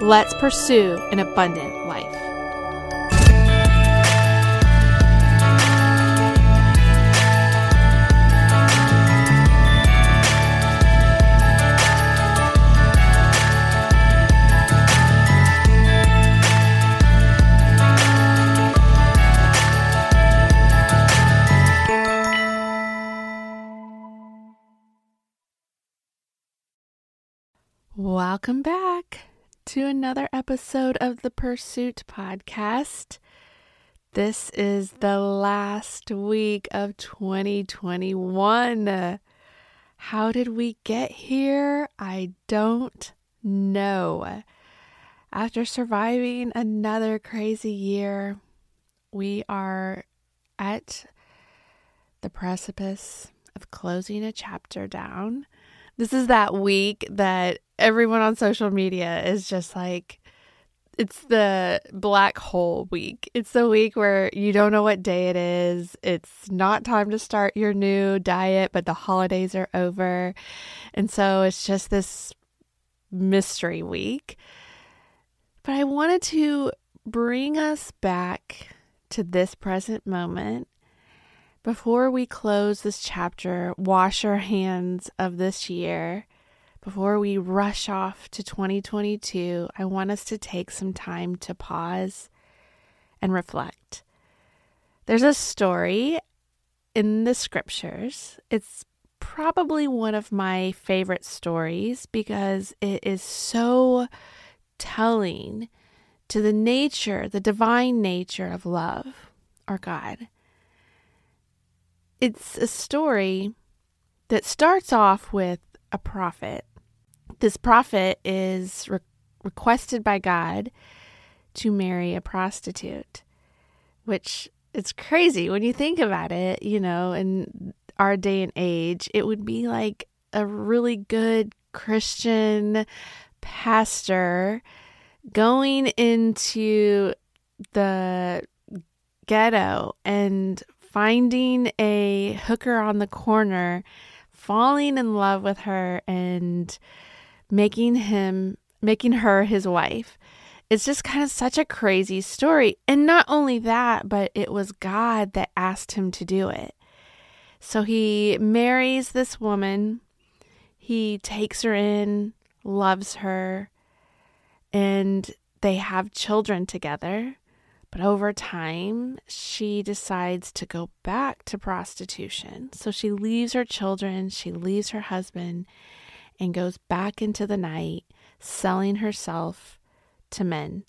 Let's pursue an abundant life. Welcome back to another episode of the Pursuit Podcast. This is the last week of 2021. How did we get here? I don't know. After surviving another crazy year, we are at the precipice of closing a chapter down. This is that week that everyone on social media is just like, it's the black hole week. It's the week where you don't know what day it is. It's not time to start your new diet, but the holidays are over. And so it's just this mystery week. But I wanted to bring us back to this present moment. Before we close this chapter, wash our hands of this year. Before we rush off to 2022, I want us to take some time to pause and reflect. There's a story in the scriptures. It's probably one of my favorite stories because it is so telling to the nature, the divine nature of love or God. It's a story that starts off with a prophet. This prophet is requested by God to marry a prostitute, which it's crazy when you think about it, you know, in our day and age, it would be like a really good Christian pastor going into the ghetto and finding a hooker on the corner, falling in love with her and making her his wife. It's just kind of such a crazy story. And not only that, but it was God that asked him to do it. So he marries this woman. He takes her in, loves her, and they have children together. But over time, she decides to go back to prostitution. So she leaves her children, she leaves her husband, and goes back into the night, selling herself to men.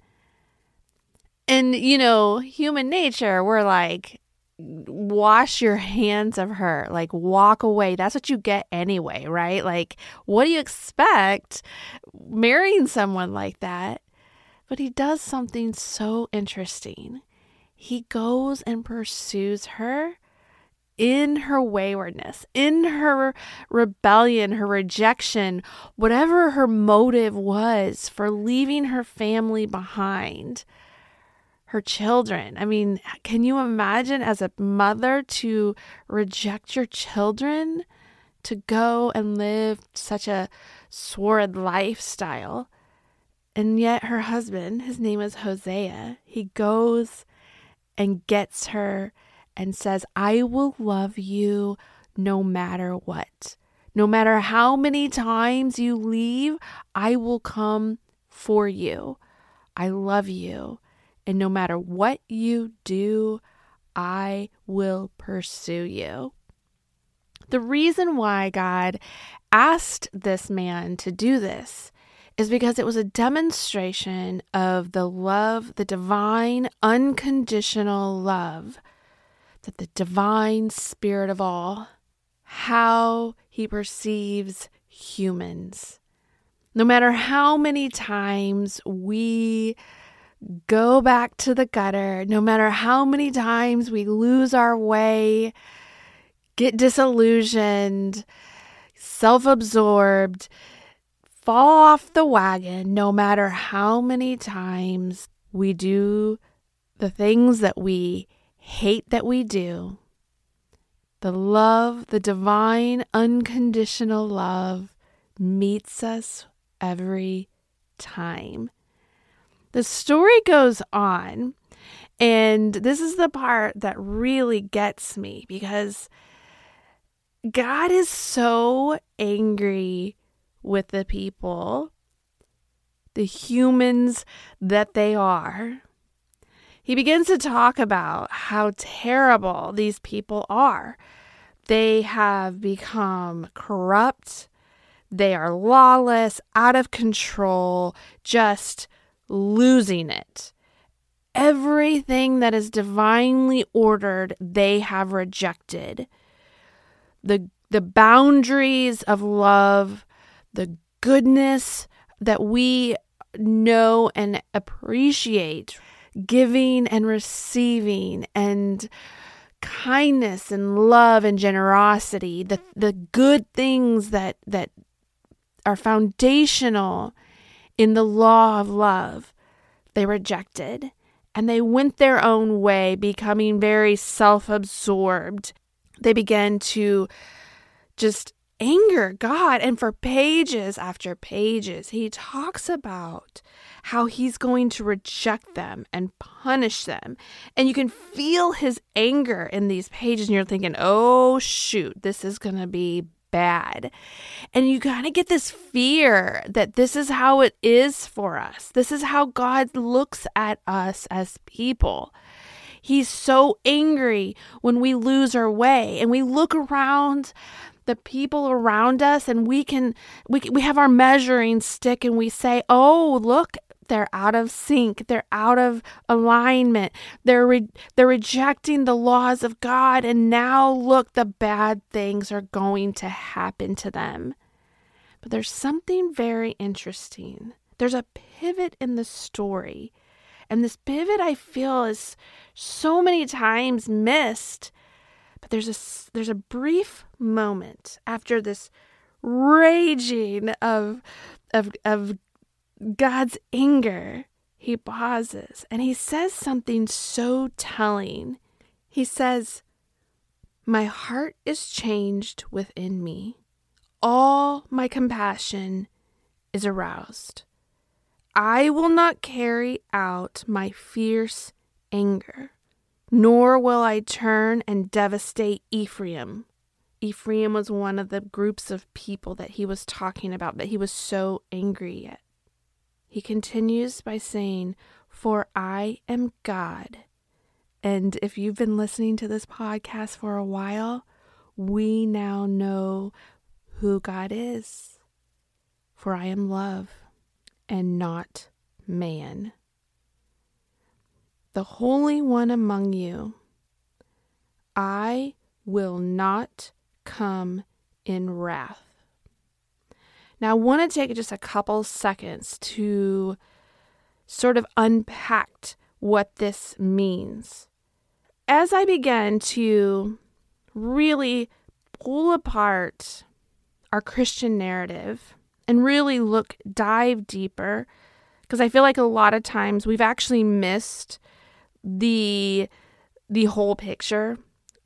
And, you know, human nature, we're like, wash your hands of her, like walk away. That's what you get anyway, right? Like, what do you expect marrying someone like that? But he does something so interesting. He goes and pursues her in her waywardness, in her rebellion, her rejection, whatever her motive was for leaving her family behind, her children. I mean, can you imagine as a mother to reject your children, to go and live such a sordid lifestyle? And yet her husband, his name is Hosea, he goes and gets her and says, I will love you no matter what. No matter how many times you leave, I will come for you. I love you. And no matter what you do, I will pursue you. The reason why God asked this man to do this is because it was a demonstration of the love, the divine, unconditional love that the divine spirit of all, how he perceives humans. No matter how many times we go back to the gutter, no matter how many times we lose our way, get disillusioned, self-absorbed, fall off the wagon, no matter how many times we do the things that we hate that we do, the love, the divine, unconditional love meets us every time. The story goes on, and this is the part that really gets me, because God is so angry with the people, the humans that they are. He begins to talk about how terrible these people are. They have become corrupt. They are lawless, out of control, just losing it. Everything that is divinely ordered, they have rejected. The boundaries of love, the goodness that we know and appreciate, giving and receiving and kindness and love and generosity, the good things that are foundational in the law of love, they rejected, and they went their own way, becoming very self-absorbed. They began to just anger God, and for pages after pages, he talks about how he's going to reject them and punish them. And you can feel his anger in these pages, and you're thinking, oh shoot, this is going to be bad. And you kind of get this fear that this is how it is for us. This is how God looks at us as people. He's so angry when we lose our way, and we look around the people around us, and we have our measuring stick, and we say, oh, look, they're out of sync. They're out of alignment. They're rejecting the laws of God. And now look, the bad things are going to happen to them. But there's something very interesting. There's a pivot in the story. And this pivot, I feel, is so many times missed. But there's a brief moment after this raging of God's anger, he pauses and he says something so telling. He says, "My heart is changed within me. All my compassion is aroused. I will not carry out my fierce anger, nor will I turn and devastate Ephraim." Ephraim was one of the groups of people that he was talking about, that he was so angry at. He continues by saying, "For I am God." And if you've been listening to this podcast for a while, we now know who God is. "For I am love and not man. The Holy One among you. I will not come in wrath." Now, I want to take just a couple seconds to sort of unpack what this means. As I began to really pull apart our Christian narrative and really dive deeper, because I feel like a lot of times we've actually missed the whole picture.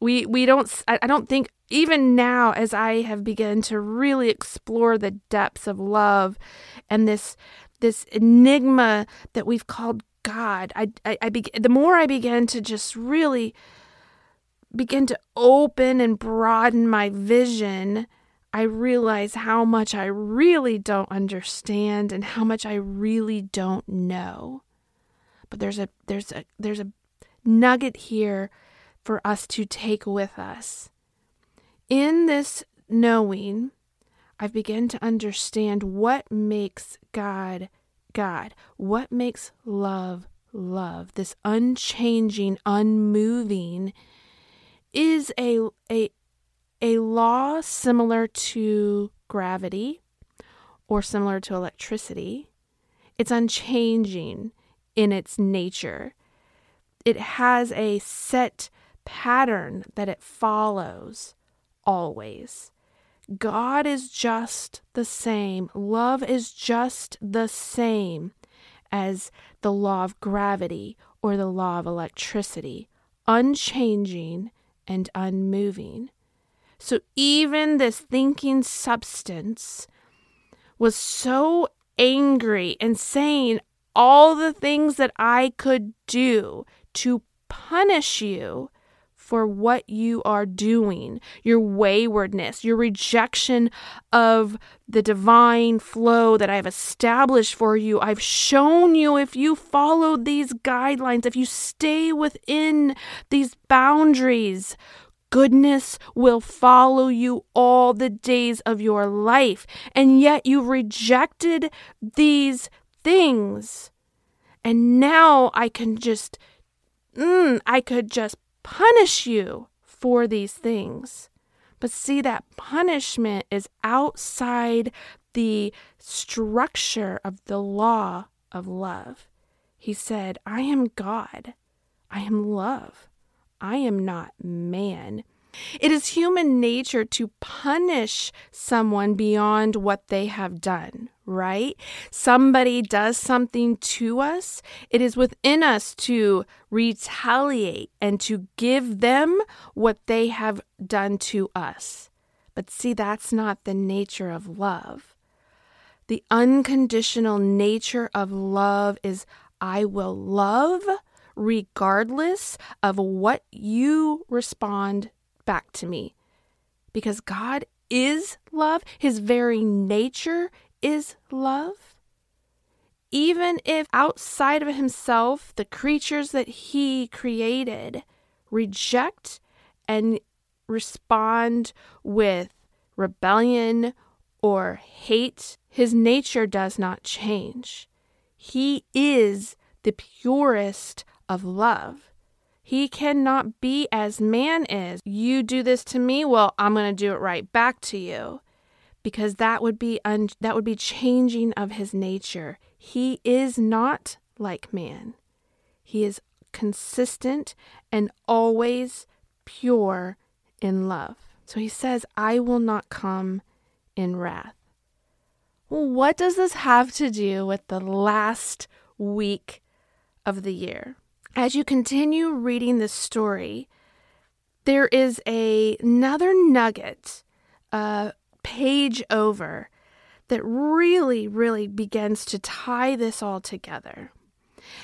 I don't think even now, as I have begun to really explore the depths of love and this enigma that we've called God, the more I began to just really begin to open and broaden my vision, I realize how much I really don't understand and how much I really don't know. But there's a nugget here for us to take with us. In this knowing, I've begun to understand what makes God, God. What makes love, love. This unchanging, unmoving is a law similar to gravity or similar to electricity. It's unchanging in its nature. It has a set pattern that it follows always. God is just the same. Love is just the same as the law of gravity or the law of electricity, unchanging and unmoving. So even this thinking substance was so angry and saying all the things that I could do to punish you for what you are doing, your waywardness, your rejection of the divine flow that I've established for you. I've shown you if you follow these guidelines, if you stay within these boundaries, goodness will follow you all the days of your life. And yet you rejected these things. And now I can just, I could just punish you for these things. But see, that punishment is outside the structure of the law of love. He said, I am God. I am love. I am not man. It is human nature to punish someone beyond what they have done, right? Somebody does something to us. It is within us to retaliate and to give them what they have done to us. But see, that's not the nature of love. The unconditional nature of love is, I will love regardless of what you respond back to me, because God is love. His very nature is love. Even if outside of himself, the creatures that he created reject and respond with rebellion or hate, his nature does not change. He is the purest of love. He cannot be as man is. You do this to me, well, I'm going to do it right back to you, because that would be changing of his nature. He is not like man. He is consistent and always pure in love. So he says, I will not come in wrath. Well, what does this have to do with the last week of the year? As you continue reading this story, there is another nugget, a page over, that really, really begins to tie this all together.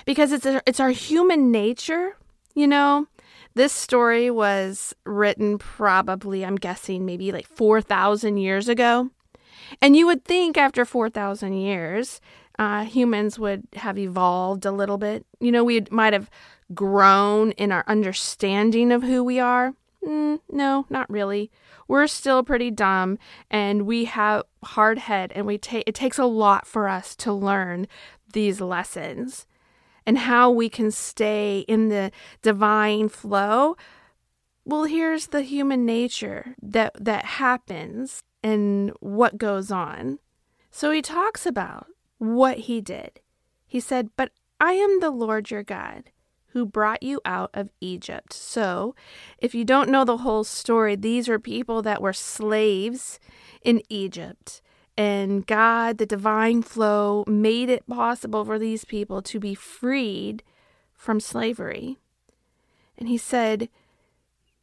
Because it's our human nature, you know. This story was written probably, I'm guessing, maybe like 4,000 years ago. And you would think after 4,000 years, humans would have evolved a little bit. You know, we might have grown in our understanding of who we are. No, not really. We're still pretty dumb, and we have hard head, and it takes a lot for us to learn these lessons and how we can stay in the divine flow. Well, here's the human nature that happens and what goes on. So he talks about what he did. He said, but I am the Lord your God who brought you out of Egypt. So if you don't know the whole story, these are people that were slaves in Egypt. And God, the divine flow, made it possible for these people to be freed from slavery. And he said,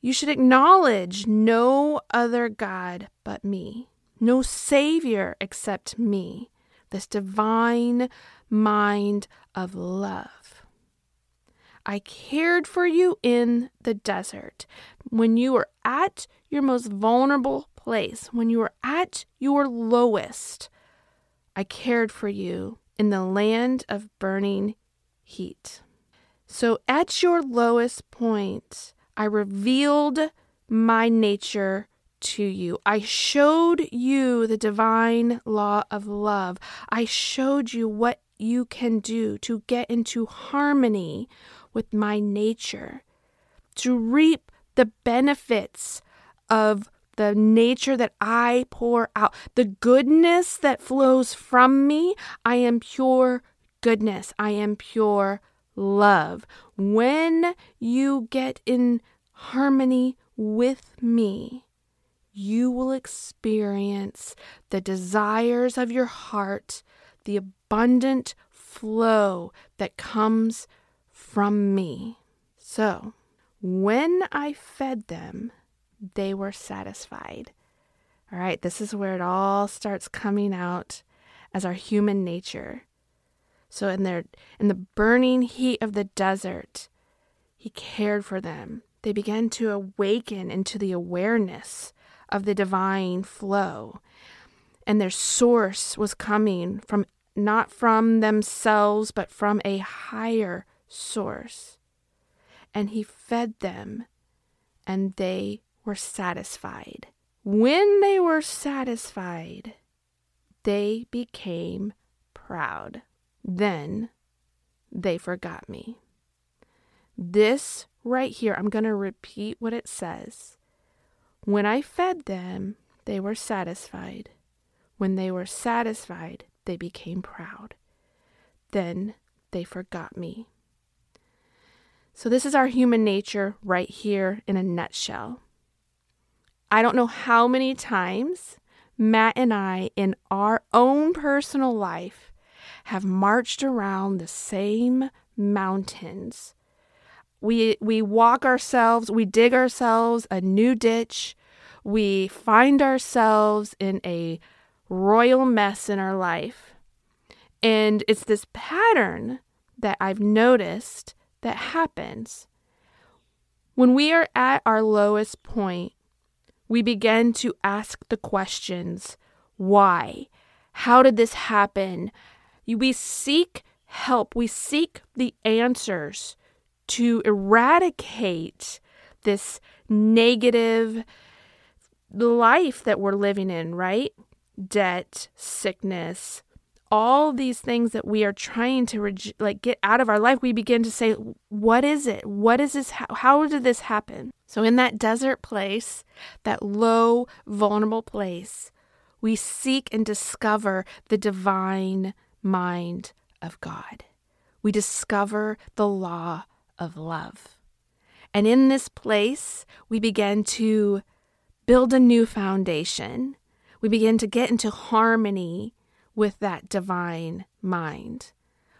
you should acknowledge no other God but me, no Savior except me. This divine mind of love. I cared for you in the desert when you were at your most vulnerable place, when you were at your lowest. I cared for you in the land of burning heat. So at your lowest point, I revealed my nature to you. I showed you the divine law of love. I showed you what you can do to get into harmony with my nature, to reap the benefits of the nature that I pour out, the goodness that flows from me. I am pure goodness. I am pure love. When you get in harmony with me, you will experience the desires of your heart, the abundant flow that comes from me. So, when I fed them, they were satisfied. All right, this is where it all starts coming out as our human nature. So in the burning heat of the desert, he cared for them. They began to awaken into the awareness of the divine flow. And their source was coming from, not from themselves, but from a higher source. And he fed them, and they were satisfied. When they were satisfied, they became proud. Then they forgot me. This right here, I'm going to repeat what it says. When I fed them, they were satisfied. When they were satisfied, they became proud. Then they forgot me. So this is our human nature right here in a nutshell. I don't know how many times Matt and I in our own personal life have marched around the same mountains. We walk ourselves, we dig ourselves a new ditch. We find ourselves in a royal mess in our life. And it's this pattern that I've noticed that happens. When we are at our lowest point, we begin to ask the questions, why? How did this happen? We seek help. We seek the answers to eradicate this negative life that we're living in, right? Debt, sickness, all these things that we are trying to get out of our life. We begin to say, what is it? What is this? How did this happen? So in that desert place, that low, vulnerable place, we seek and discover the divine mind of God. We discover the law of love. And in this place, we begin to build a new foundation. We begin to get into harmony with that divine mind.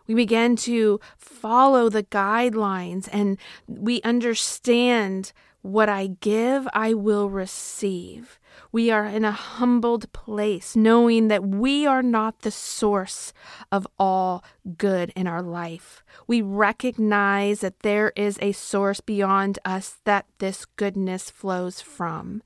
We begin to follow the guidelines, and we understand what I give, I will receive. We are in a humbled place, knowing that we are not the source of all good in our life. We recognize that there is a source beyond us that this goodness flows from.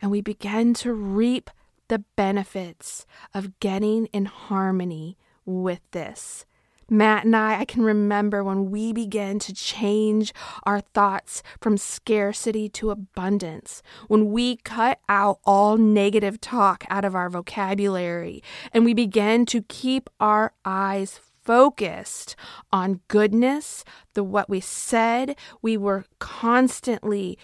And we begin to reap the benefits of getting in harmony with this. Matt and I can remember when we began to change our thoughts from scarcity to abundance, when we cut out all negative talk out of our vocabulary, and we began to keep our eyes focused on goodness, what we said. We were constantly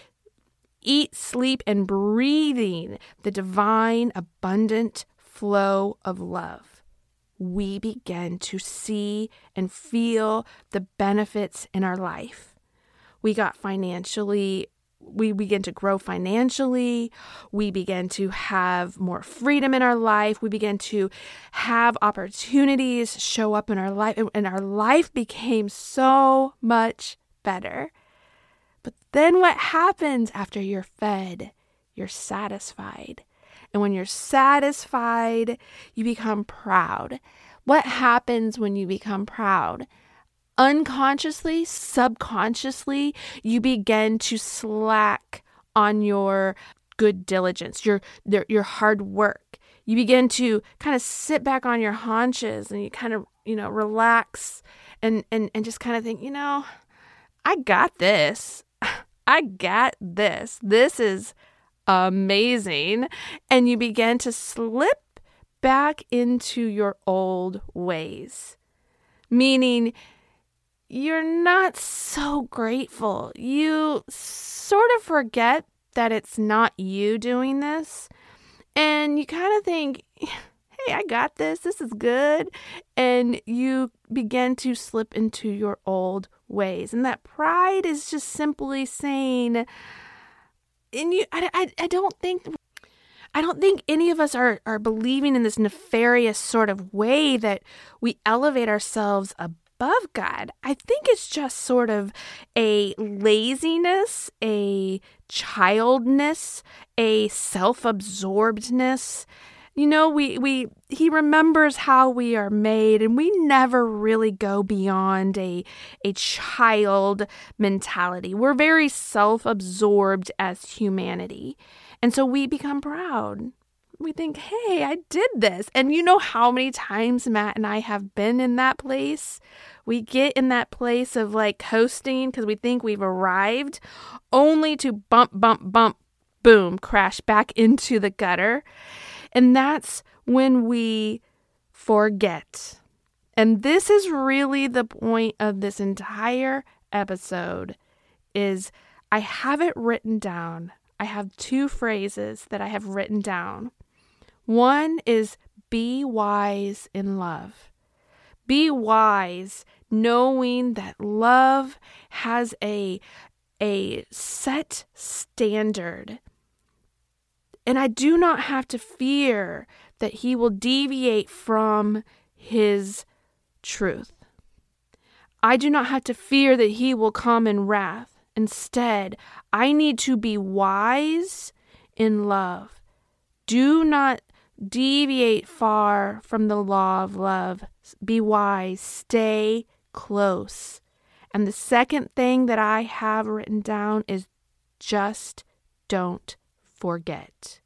eat, sleep, and breathing the divine, abundant flow of love. We begin to see and feel the benefits in our life. We begin to grow financially. We begin to have more freedom in our life. We begin to have opportunities show up in our life, and our life became so much better. But then what happens after you're fed? You're satisfied. And when you're satisfied, you become proud. What happens when you become proud? Unconsciously, subconsciously, you begin to slack on your good diligence, your hard work. You begin to kind of sit back on your haunches, and you kind of, relax and just kind of think, I got this. I got this. This is amazing. And you begin to slip back into your old ways, meaning you're not so grateful. You sort of forget that it's not you doing this. And you kind of think, hey, I got this. This is good. And you begin to slip into your old ways. And that pride is just simply saying, and you, I don't think any of us are believing in this nefarious sort of way that we elevate ourselves above God. I think it's just sort of a laziness, a childness, a self-absorbedness. You know, he remembers how we are made, and we never really go beyond a child mentality. We're very self-absorbed as humanity. And so we become proud. We think, hey, I did this. And you know how many times Matt and I have been in that place? We get in that place of like coasting because we think we've arrived, only to bump, boom, crash back into the gutter. And that's when we forget. And this is really the point of this entire episode is I have it written down. I have two phrases that I have written down. One is be wise in love. Be wise knowing that love has a set standard. And I do not have to fear that he will deviate from his truth. I do not have to fear that he will come in wrath. Instead, I need to be wise in love. Do not deviate far from the law of love. Be wise. Stay close. And the second thing that I have written down is just don't forget.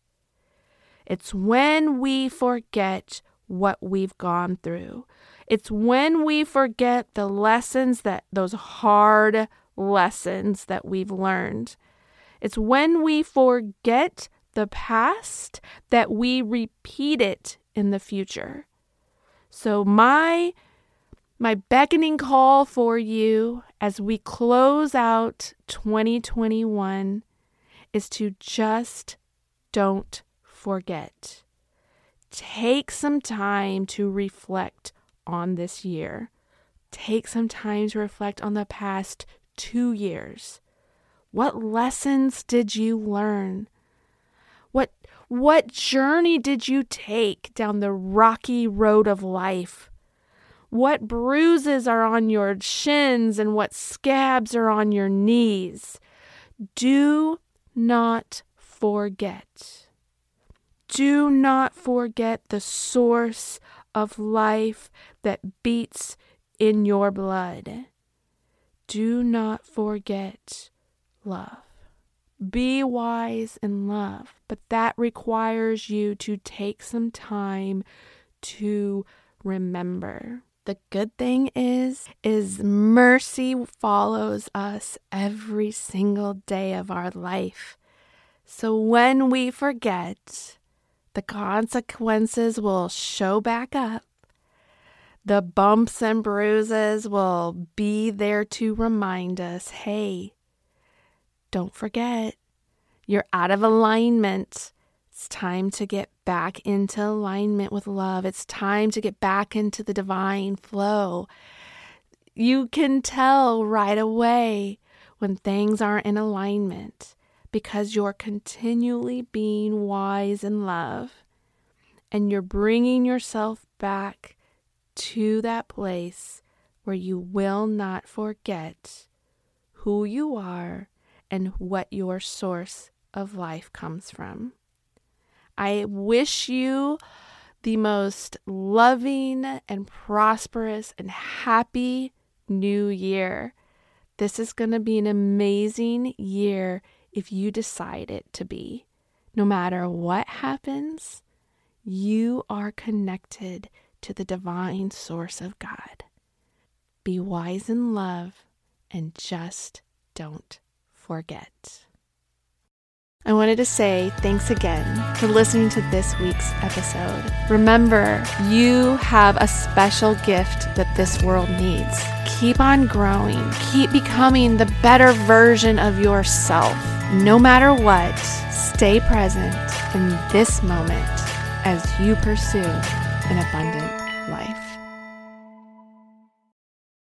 It's when we forget what we've gone through. It's when we forget the lessons that those hard lessons that we've learned. It's when we forget the past that we repeat it in the future. So my beckoning call for you as we close out 2021 is to just don't forget. Take some time to reflect on this year. Take some time to reflect on the past 2 years. What lessons did you learn? What journey did you take down the rocky road of life? What bruises are on your shins and what scabs are on your knees? Do not forget. Do not forget the source of life that beats in your blood. Do not forget love. Be wise in love, but that requires you to take some time to remember. The good thing is mercy follows us every single day of our life. So when we forget, the consequences will show back up. The bumps and bruises will be there to remind us, hey, don't forget, you're out of alignment. It's time to get back into alignment with love. It's time to get back into the divine flow. You can tell right away when things aren't in alignment because you're continually being wise in love and you're bringing yourself back to that place where you will not forget who you are and what your source of life comes from. I wish you the most loving and prosperous and happy new year. This is going to be an amazing year if you decide it to be. No matter what happens, you are connected to the divine source of God. Be wise in love and just don't forget. I wanted to say thanks again for listening to this week's episode. Remember, you have a special gift that this world needs. Keep on growing. Keep becoming the better version of yourself. No matter what, stay present in this moment as you pursue an abundant life.